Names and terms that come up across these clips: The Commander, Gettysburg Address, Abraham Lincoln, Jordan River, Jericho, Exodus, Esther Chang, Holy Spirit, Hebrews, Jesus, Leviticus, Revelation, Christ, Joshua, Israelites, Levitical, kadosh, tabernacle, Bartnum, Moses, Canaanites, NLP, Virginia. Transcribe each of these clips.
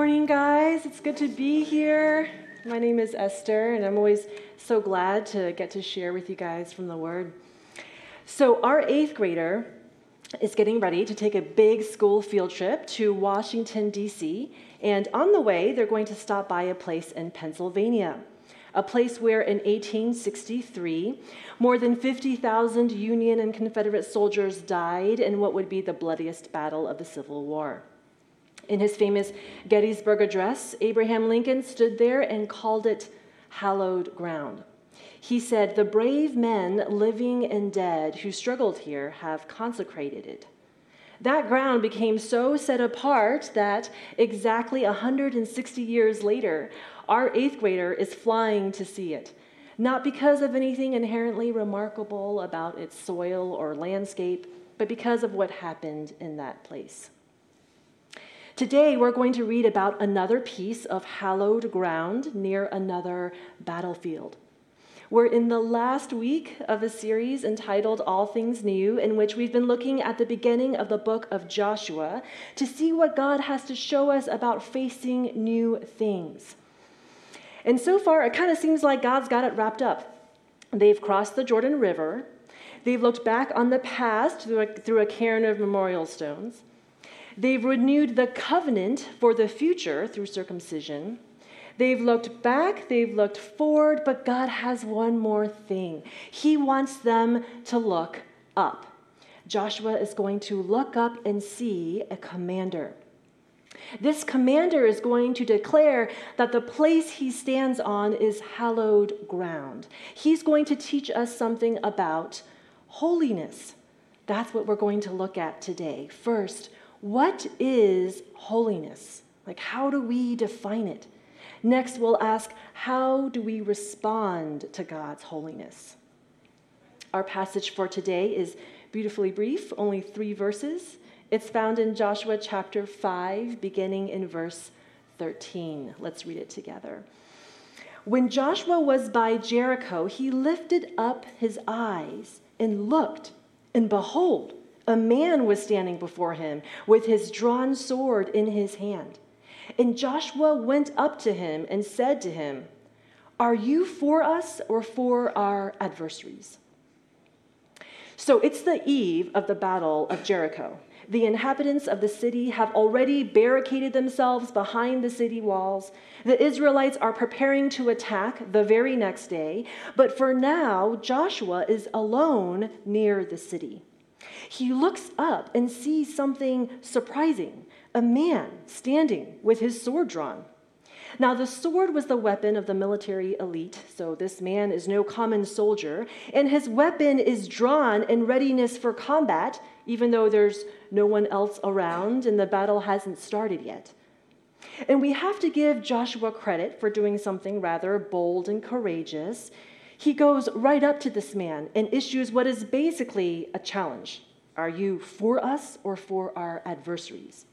morning, guys. It's good to be here. My name is Esther, and I'm always so glad to get to share with you guys from the Word. So our 8th grader is getting ready to take a big school field trip to Washington, D.C., and on the way, they're going to stop by a place in Pennsylvania, a place where in 1863, more than 50,000 Union and Confederate soldiers died in what would be the bloodiest battle of the Civil War. In his famous Gettysburg Address, Abraham Lincoln stood there and called it hallowed ground. He said, "The brave men, living and dead, who struggled here have consecrated it." That ground became so set apart that exactly 160 years later, our 8th grader is flying to see it, not because of anything inherently remarkable about its soil or landscape, but because of what happened in that place. Today, we're going to read about another piece of hallowed ground near another battlefield. We're in the last week of a series entitled All Things New, in which we've been looking at the beginning of the book of Joshua to see what God has to show us about facing new things. And so far, it kind of seems like God's got it wrapped up. They've crossed the Jordan River. They've looked back on the past through a cairn of memorial stones. They've renewed the covenant for the future through circumcision. They've looked back, they've looked forward, but God has one more thing. He wants them to look up. Joshua is going to look up and see a commander. This commander is going to declare that the place he stands on is hallowed ground. He's going to teach us something about holiness. That's what we're going to look at today. First, what is holiness? Like, how do we define it? Next, we'll ask, how do we respond to God's holiness? Our passage for today is beautifully brief, only 3 verses. It's found in Joshua chapter 5, beginning in verse 13. Let's read it together. When Joshua was by Jericho, he lifted up his eyes and looked, and behold, a man was standing before him with his drawn sword in his hand. And Joshua went up to him and said to him, "Are you for us or for our adversaries?" So it's the eve of the battle of Jericho. The inhabitants of the city have already barricaded themselves behind the city walls. The Israelites are preparing to attack the very next day, but for now, Joshua is alone near the city. He looks up and sees something surprising, a man standing with his sword drawn. Now, the sword was the weapon of the military elite, so this man is no common soldier, and his weapon is drawn in readiness for combat, even though there's no one else around and the battle hasn't started yet. And we have to give Joshua credit for doing something rather bold and courageous. He goes right up to this man and issues what is basically a challenge. Are you for us or for our adversaries?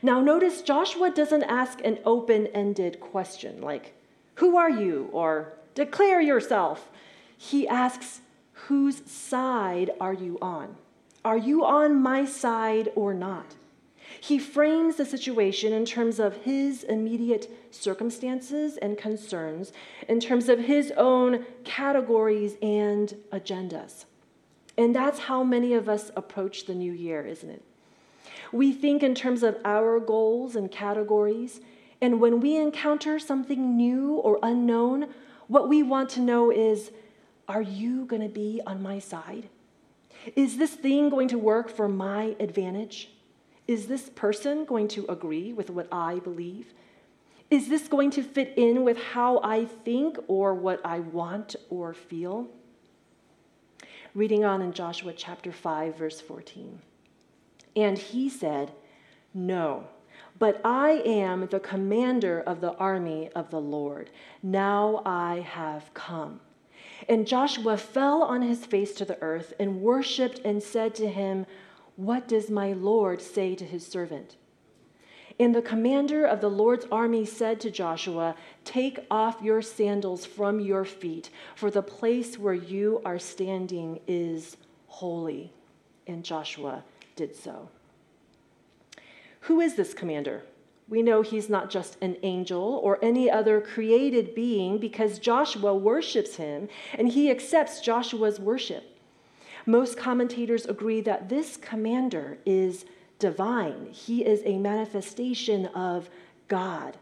Now notice Joshua doesn't ask an open-ended question like, "Who are you?" or "Declare yourself." He asks, "Whose side are you on? Are you on my side or not?" He frames the situation in terms of his immediate circumstances and concerns, in terms of his own categories and agendas. And that's how many of us approach the new year, isn't it? We think in terms of our goals and categories, and when we encounter something new or unknown, what we want to know is, are you going to be on my side? Is this thing going to work for my advantage? Is this person going to agree with what I believe? Is this going to fit in with how I think or what I want or feel? Reading on in Joshua chapter 5, verse 14. And he said, "No, but I am the commander of the army of the Lord. Now I have come." And Joshua fell on his face to the earth and worshipped and said to him, "What does my Lord say to his servant?" And the commander of the Lord's army said to Joshua, "Take off your sandals from your feet, for the place where you are standing is holy." And Joshua did so. Who is this commander? We know he's not just an angel or any other created being because Joshua worships him and he accepts Joshua's worship. Most commentators agree that this commander is divine. He is a manifestation of God.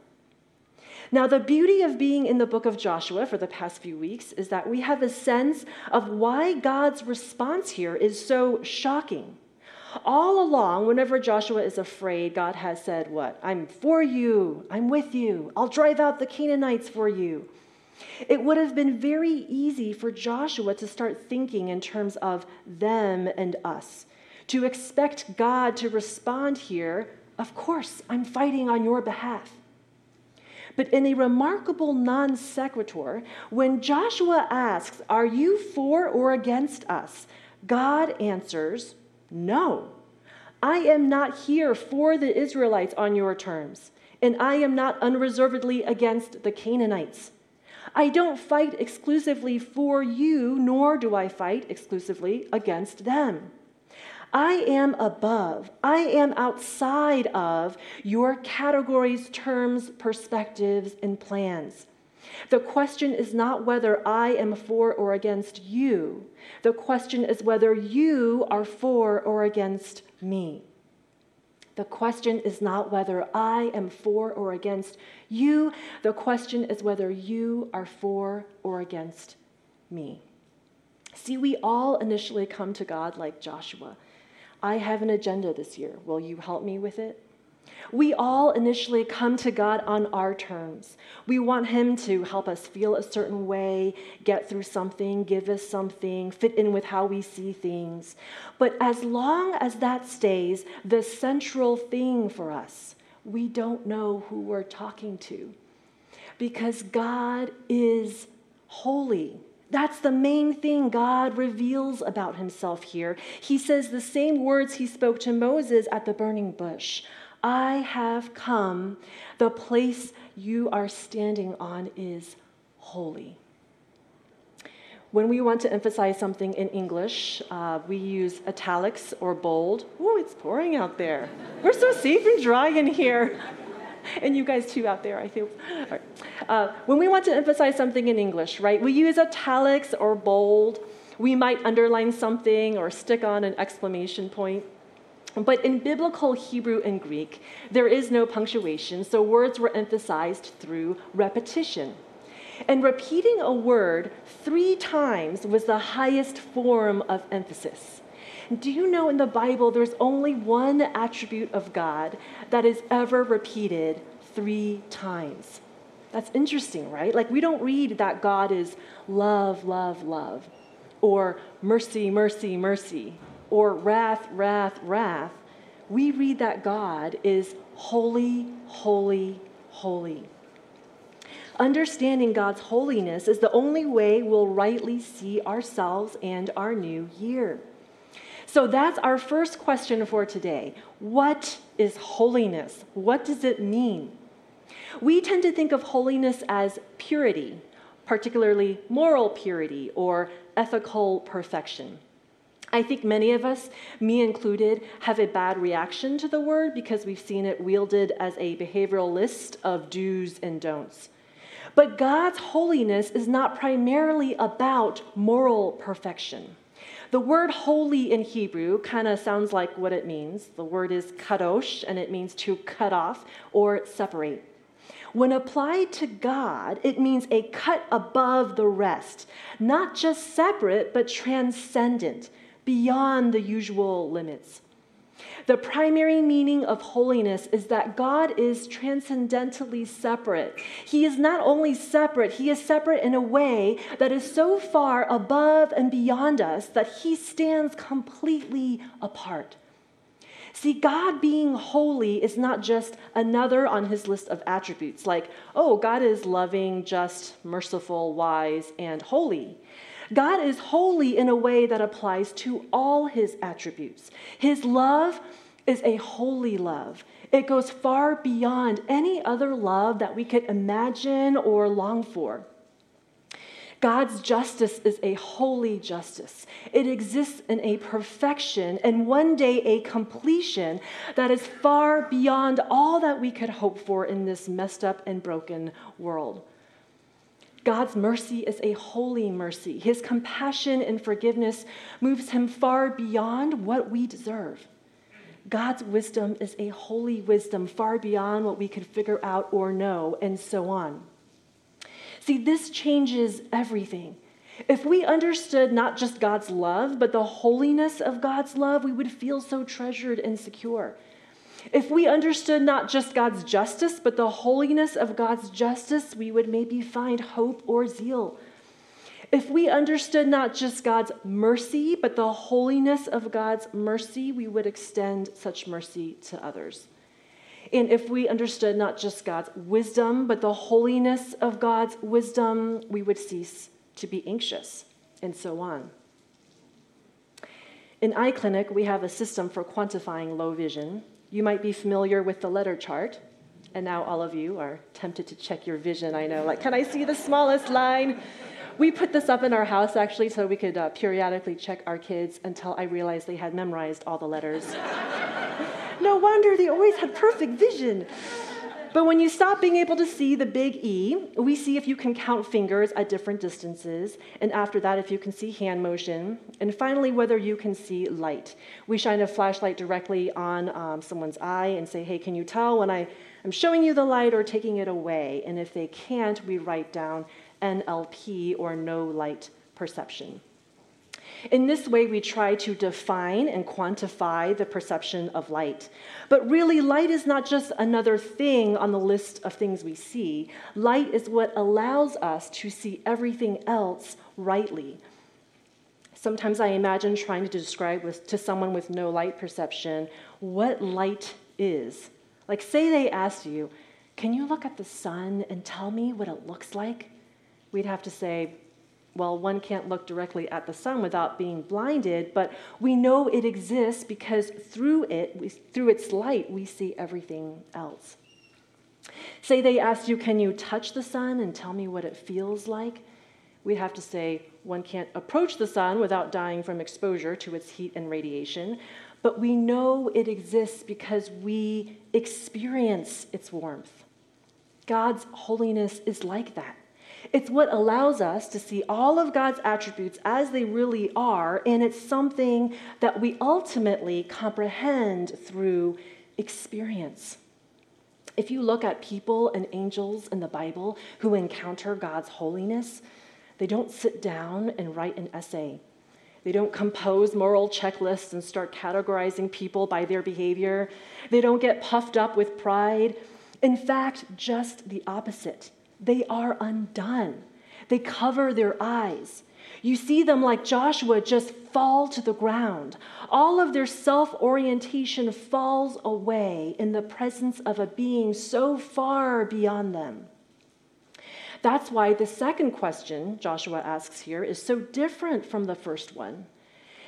Now, the beauty of being in the book of Joshua for the past few weeks is that we have a sense of why God's response here is so shocking. All along, whenever Joshua is afraid, God has said, what? I'm for you. I'm with you. I'll drive out the Canaanites for you. It would have been very easy for Joshua to start thinking in terms of them and us, to expect God to respond here, of course, I'm fighting on your behalf. But in a remarkable non sequitur, when Joshua asks, are you for or against us? God answers, no, I am not here for the Israelites on your terms, and I am not unreservedly against the Canaanites. I don't fight exclusively for you, nor do I fight exclusively against them. I am above, I am outside of your categories, terms, perspectives, and plans. The question is not whether I am for or against you. The question is whether you are for or against me. The question is not whether I am for or against you. The question is whether you are for or against me. See, we all initially come to God like Joshua. I have an agenda this year. Will you help me with it? We all initially come to God on our terms. We want him to help us feel a certain way, get through something, give us something, fit in with how we see things. But as long as that stays the central thing for us, we don't know who we're talking to because God is holy. That's the main thing God reveals about himself here. He says the same words he spoke to Moses at the burning bush. I have come. The place you are standing on is holy. When we want to emphasize something in English, we use italics or bold. Ooh, it's pouring out there. We're so safe and dry in here. And you guys too out there, I feel. All right. When we want to emphasize something in English, right, we use italics or bold. We might underline something or stick on an exclamation point. But in biblical Hebrew and Greek, there is no punctuation, so words were emphasized through repetition. And repeating a word 3 times was the highest form of emphasis. Do you know in the Bible there's only one attribute of God that is ever repeated 3 times? That's interesting, right? Like we don't read that God is love, love, love, or mercy, mercy, mercy, or wrath, wrath, wrath, we read that God is holy, holy, holy. Understanding God's holiness is the only way we'll rightly see ourselves and our new year. So that's our first question for today. What is holiness? What does it mean? We tend to think of holiness as purity, particularly moral purity or ethical perfection. I think many of us, me included, have a bad reaction to the word because we've seen it wielded as a behavioral list of do's and don'ts. But God's holiness is not primarily about moral perfection. The word holy in Hebrew kind of sounds like what it means. The word is kadosh, and it means to cut off or separate. When applied to God, it means a cut above the rest, not just separate, but transcendent, beyond the usual limits. The primary meaning of holiness is that God is transcendentally separate. He is not only separate, he is separate in a way that is so far above and beyond us that he stands completely apart. See, God being holy is not just another on his list of attributes, like, oh, God is loving, just, merciful, wise, and holy. God is holy in a way that applies to all his attributes. His love is a holy love. It goes far beyond any other love that we could imagine or long for. God's justice is a holy justice. It exists in a perfection and one day a completion that is far beyond all that we could hope for in this messed up and broken world. God's mercy is a holy mercy. His compassion and forgiveness moves him far beyond what we deserve. God's wisdom is a holy wisdom far beyond what we could figure out or know, and so on. See, this changes everything. If we understood not just God's love, but the holiness of God's love, we would feel so treasured and secure. If we understood not just God's justice, but the holiness of God's justice, we would maybe find hope or zeal. If we understood not just God's mercy, but the holiness of God's mercy, we would extend such mercy to others. And if we understood not just God's wisdom, but the holiness of God's wisdom, we would cease to be anxious, and so on. In eye clinic, we have a system for quantifying low vision. You might be familiar with the letter chart, and now all of you are tempted to check your vision, I know. Like, can I see the smallest line? We put this up in our house, actually, so we could periodically check our kids until I realized they had memorized all the letters. No wonder they always had perfect vision. But when you stop being able to see the big E, we see if you can count fingers at different distances, and after that, if you can see hand motion, and finally, whether you can see light. We shine a flashlight directly on someone's eye and say, hey, can you tell when I'm showing you the light or taking it away? And if they can't, we write down NLP, or no light perception. In this way, we try to define and quantify the perception of light. But really, light is not just another thing on the list of things we see. Light is what allows us to see everything else rightly. Sometimes I imagine trying to describe to someone with no light perception what light is. Like, say they asked you, can you look at the sun and tell me what it looks like? We'd have to say, well, one can't look directly at the sun without being blinded, but we know it exists because through its light, we see everything else. Say they asked you, can you touch the sun and tell me what it feels like? We'd have to say, one can't approach the sun without dying from exposure to its heat and radiation, but we know it exists because we experience its warmth. God's holiness is like that. It's what allows us to see all of God's attributes as they really are, and it's something that we ultimately comprehend through experience. If you look at people and angels in the Bible who encounter God's holiness, they don't sit down and write an essay. They don't compose moral checklists and start categorizing people by their behavior. They don't get puffed up with pride. In fact, just the opposite. They are undone. They cover their eyes. You see them, like Joshua, just fall to the ground. All of their self-orientation falls away in the presence of a being so far beyond them. That's why the second question Joshua asks here is so different from the first one.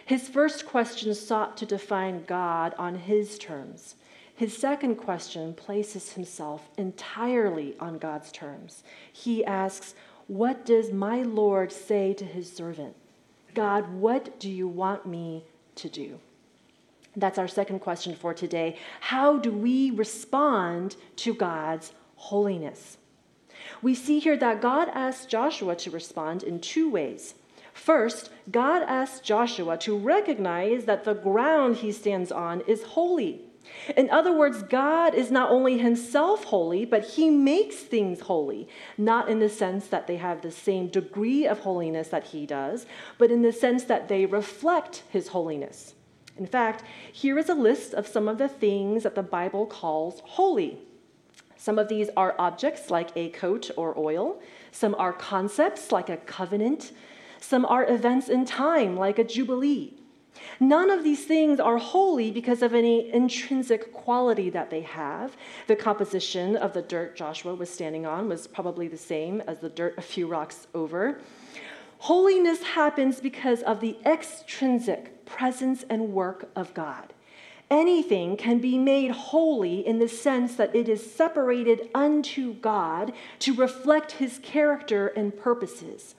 His first question sought to define God on his terms. His second question places himself entirely on God's terms. He asks, what does my Lord say to his servant? God, what do you want me to do? That's our second question for today. How do we respond to God's holiness? We see here that God asks Joshua to respond in two ways. First, God asks Joshua to recognize that the ground he stands on is holy. In other words, God is not only himself holy, but he makes things holy, not in the sense that they have the same degree of holiness that he does, but in the sense that they reflect his holiness. In fact, here is a list of some of the things that the Bible calls holy. Some of these are objects like a coat or oil. Some are concepts like a covenant. Some are events in time like a jubilee. None of these things are holy because of any intrinsic quality that they have. The composition of the dirt Joshua was standing on was probably the same as the dirt a few rocks over. Holiness happens because of the extrinsic presence and work of God. Anything can be made holy in the sense that it is separated unto God to reflect his character and purposes.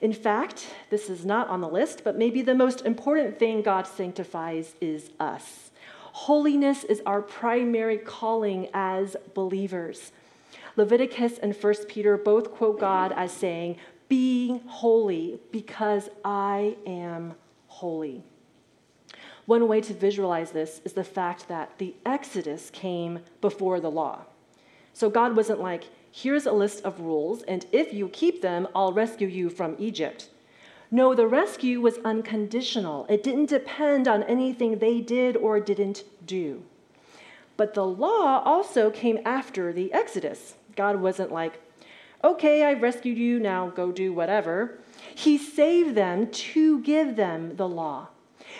In fact, this is not on the list, but maybe the most important thing God sanctifies is us. Holiness is our primary calling as believers. Leviticus and 1 Peter both quote God as saying, "Be holy because I am holy." One way to visualize this is the fact that the Exodus came before the law. So God wasn't like, here's a list of rules, and if you keep them, I'll rescue you from Egypt. No, the rescue was unconditional. It didn't depend on anything they did or didn't do. But the law also came after the Exodus. God wasn't like, okay, I've rescued you, now go do whatever. He saved them to give them the law.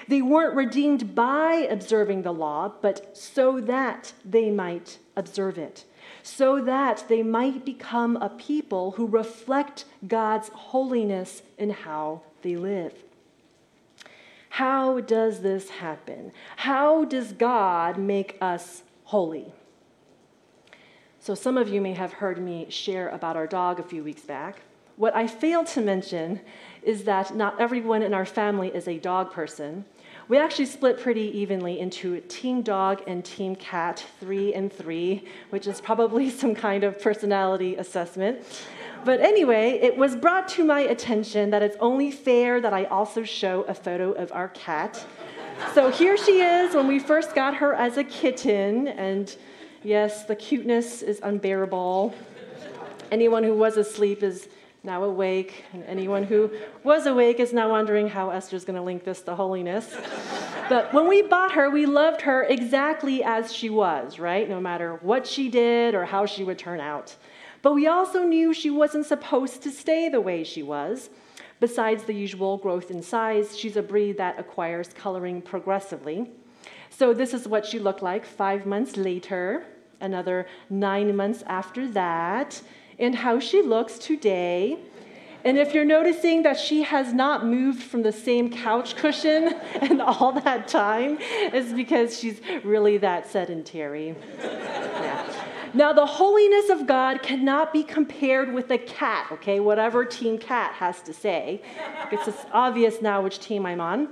They weren't redeemed by observing the law, but so that they might observe it, so that they might become a people who reflect God's holiness in how they live. How does this happen? How does God make us holy? So some of you may have heard me share about our dog a few weeks back. What I failed to mention is that not everyone in our family is a dog person. We actually split pretty evenly into team dog and team cat, 3 and 3, which is probably some kind of personality assessment. But anyway, it was brought to my attention that it's only fair that I also show a photo of our cat. So here she is when we first got her as a kitten, and yes, the cuteness is unbearable. Anyone who was asleep is now awake, and anyone who was awake is now wondering how Esther's going to link this to holiness. But when we bought her, we loved her exactly as she was, right? No matter what she did or how she would turn out. But we also knew she wasn't supposed to stay the way she was. Besides the usual growth in size, she's a breed that acquires coloring progressively. So this is what she looked like 5 months later, another 9 months after that, and how she looks today. And if you're noticing that she has not moved from the same couch cushion in all that time, it's because she's really that sedentary. Yeah. Now, the holiness of God cannot be compared with a cat, okay? Whatever team cat has to say. It's obvious now which team I'm on.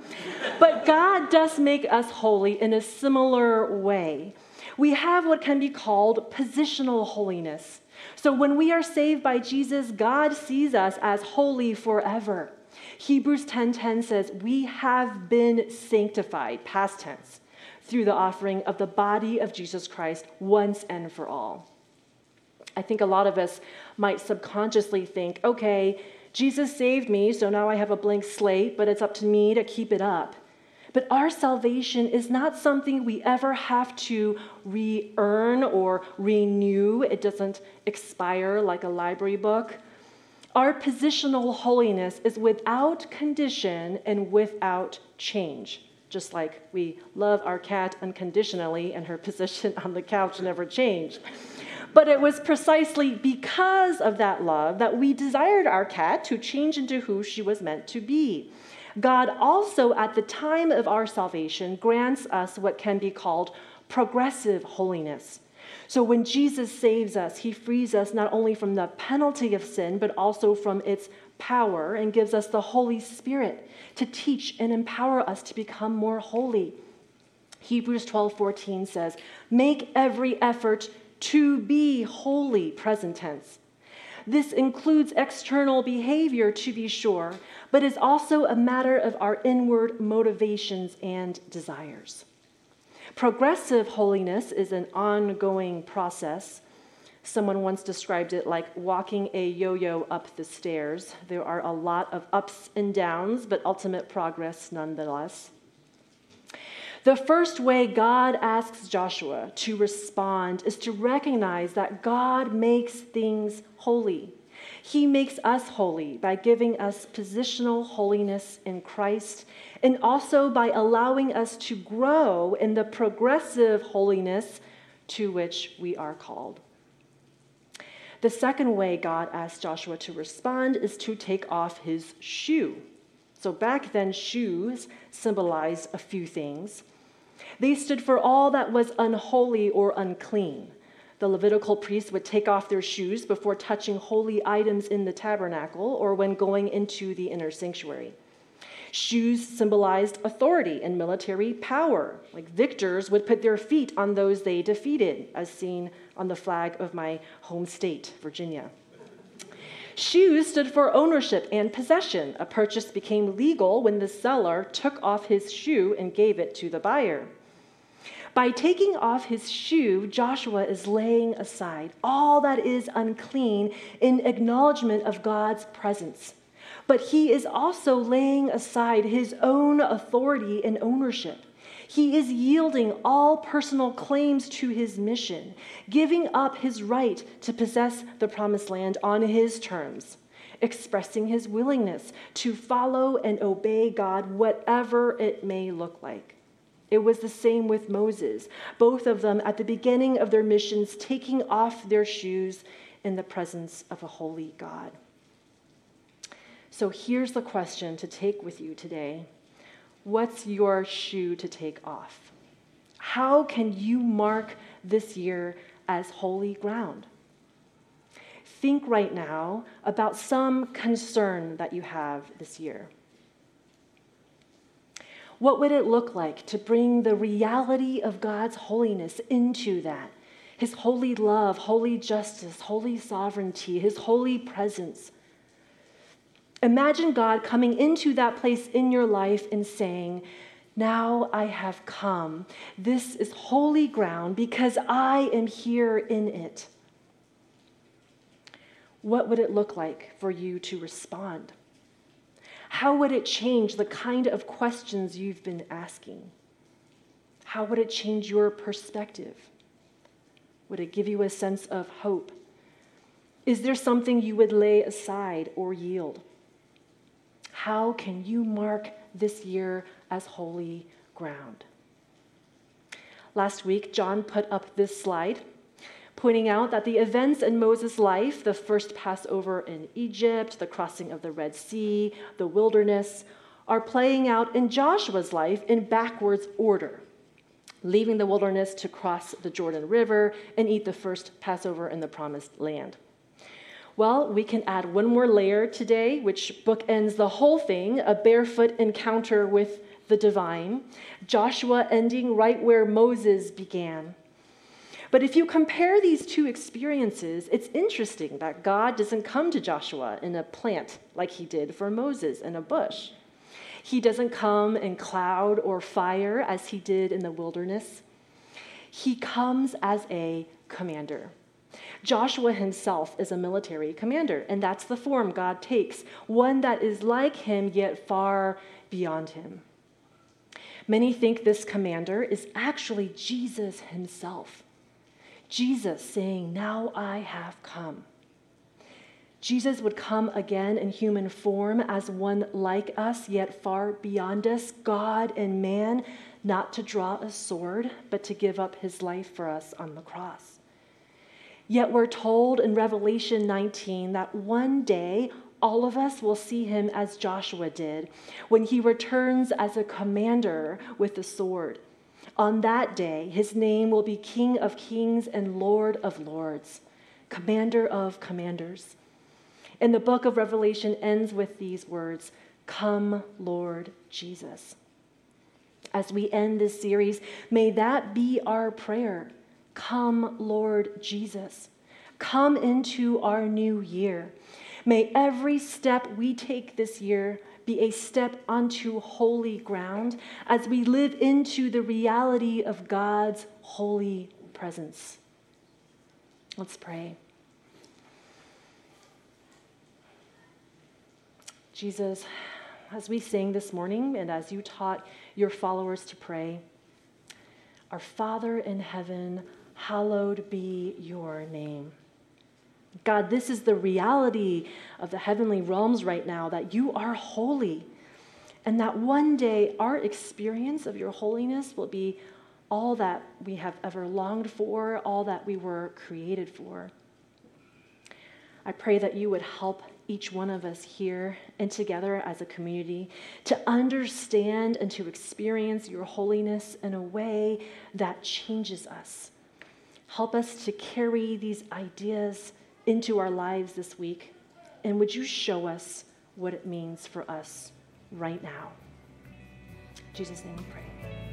But God does make us holy in a similar way. We have what can be called positional holiness. So when we are saved by Jesus, God sees us as holy forever. Hebrews 10:10 says, we have been sanctified, past tense, through the offering of the body of Jesus Christ once and for all. I think a lot of us might subconsciously think, okay, Jesus saved me, so now I have a blank slate, but it's up to me to keep it up. But our salvation is not something we ever have to re-earn or renew. It doesn't expire like a library book. Our positional holiness is without condition and without change. Just like we love our cat unconditionally and her position on the couch never changed. But it was precisely because of that love that we desired our cat to change into who she was meant to be. God also, at the time of our salvation, grants us what can be called progressive holiness. So when Jesus saves us, he frees us not only from the penalty of sin, but also from its power, and gives us the Holy Spirit to teach and empower us to become more holy. Hebrews 12:14 says, make every effort to be holy, present tense. This includes external behavior, to be sure, but is also a matter of our inward motivations and desires. Progressive holiness is an ongoing process. Someone once described it like walking a yo-yo up the stairs. There are a lot of ups and downs, but ultimate progress nonetheless. The first way God asks Joshua to respond is to recognize that God makes things holy. He makes us holy by giving us positional holiness in Christ, and also by allowing us to grow in the progressive holiness to which we are called. The second way God asks Joshua to respond is to take off his shoe. So back then, shoes symbolized a few things. They stood for all that was unholy or unclean. The Levitical priests would take off their shoes before touching holy items in the tabernacle or when going into the inner sanctuary. Shoes symbolized authority and military power. Like victors would put their feet on those they defeated, as seen on the flag of my home state, Virginia. Shoes stood for ownership and possession. A purchase became legal when the seller took off his shoe and gave it to the buyer. By taking off his shoe, Joshua is laying aside all that is unclean in acknowledgement of God's presence. But he is also laying aside his own authority and ownership. He is yielding all personal claims to his mission, giving up his right to possess the promised land on his terms, expressing his willingness to follow and obey God, whatever it may look like. It was the same with Moses, both of them at the beginning of their missions, taking off their shoes in the presence of a holy God. So here's the question to take with you today. What's your shoe to take off? How can you mark this year as holy ground? Think right now about some concern that you have this year. What would it look like to bring the reality of God's holiness into that? His holy love, holy justice, holy sovereignty, his holy presence. Imagine God coming into that place in your life and saying, now I have come. This is holy ground because I am here in it. What would it look like for you to respond? How would it change the kind of questions you've been asking? How would it change your perspective? Would it give you a sense of hope? Is there something you would lay aside or yield? How can you mark this year as holy ground? Last week, John put up this slide, pointing out that the events in Moses' life, the first Passover in Egypt, the crossing of the Red Sea, the wilderness, are playing out in Joshua's life in backwards order, leaving the wilderness to cross the Jordan River and eat the first Passover in the Promised Land. Well, we can add one more layer today, which bookends the whole thing, a barefoot encounter with the divine, Joshua ending right where Moses began. But if you compare these two experiences, it's interesting that God doesn't come to Joshua in a plant like he did for Moses in a bush. He doesn't come in cloud or fire as he did in the wilderness. He comes as a commander. Joshua himself is a military commander, and that's the form God takes, one that is like him yet far beyond him. Many think this commander is actually Jesus himself. Jesus saying, now I have come. Jesus would come again in human form as one like us, yet far beyond us, God and man, not to draw a sword, but to give up his life for us on the cross. Yet we're told in Revelation 19 that one day all of us will see him as Joshua did when he returns as a commander with the sword. On that day, his name will be King of Kings and Lord of Lords, Commander of Commanders. And the book of Revelation ends with these words, "Come, Lord Jesus." As we end this series, may that be our prayer. Come, Lord Jesus. Come into our new year. May every step we take this year be a step onto holy ground as we live into the reality of God's holy presence. Let's pray. Jesus, as we sang this morning and as you taught your followers to pray, our Father in heaven, hallowed be your name. God, this is the reality of the heavenly realms right now, that you are holy, and that one day our experience of your holiness will be all that we have ever longed for, all that we were created for. I pray that you would help each one of us here and together as a community to understand and to experience your holiness in a way that changes us. Help us to carry these ideas into our lives this week. And would you show us what it means for us right now? In Jesus' name we pray.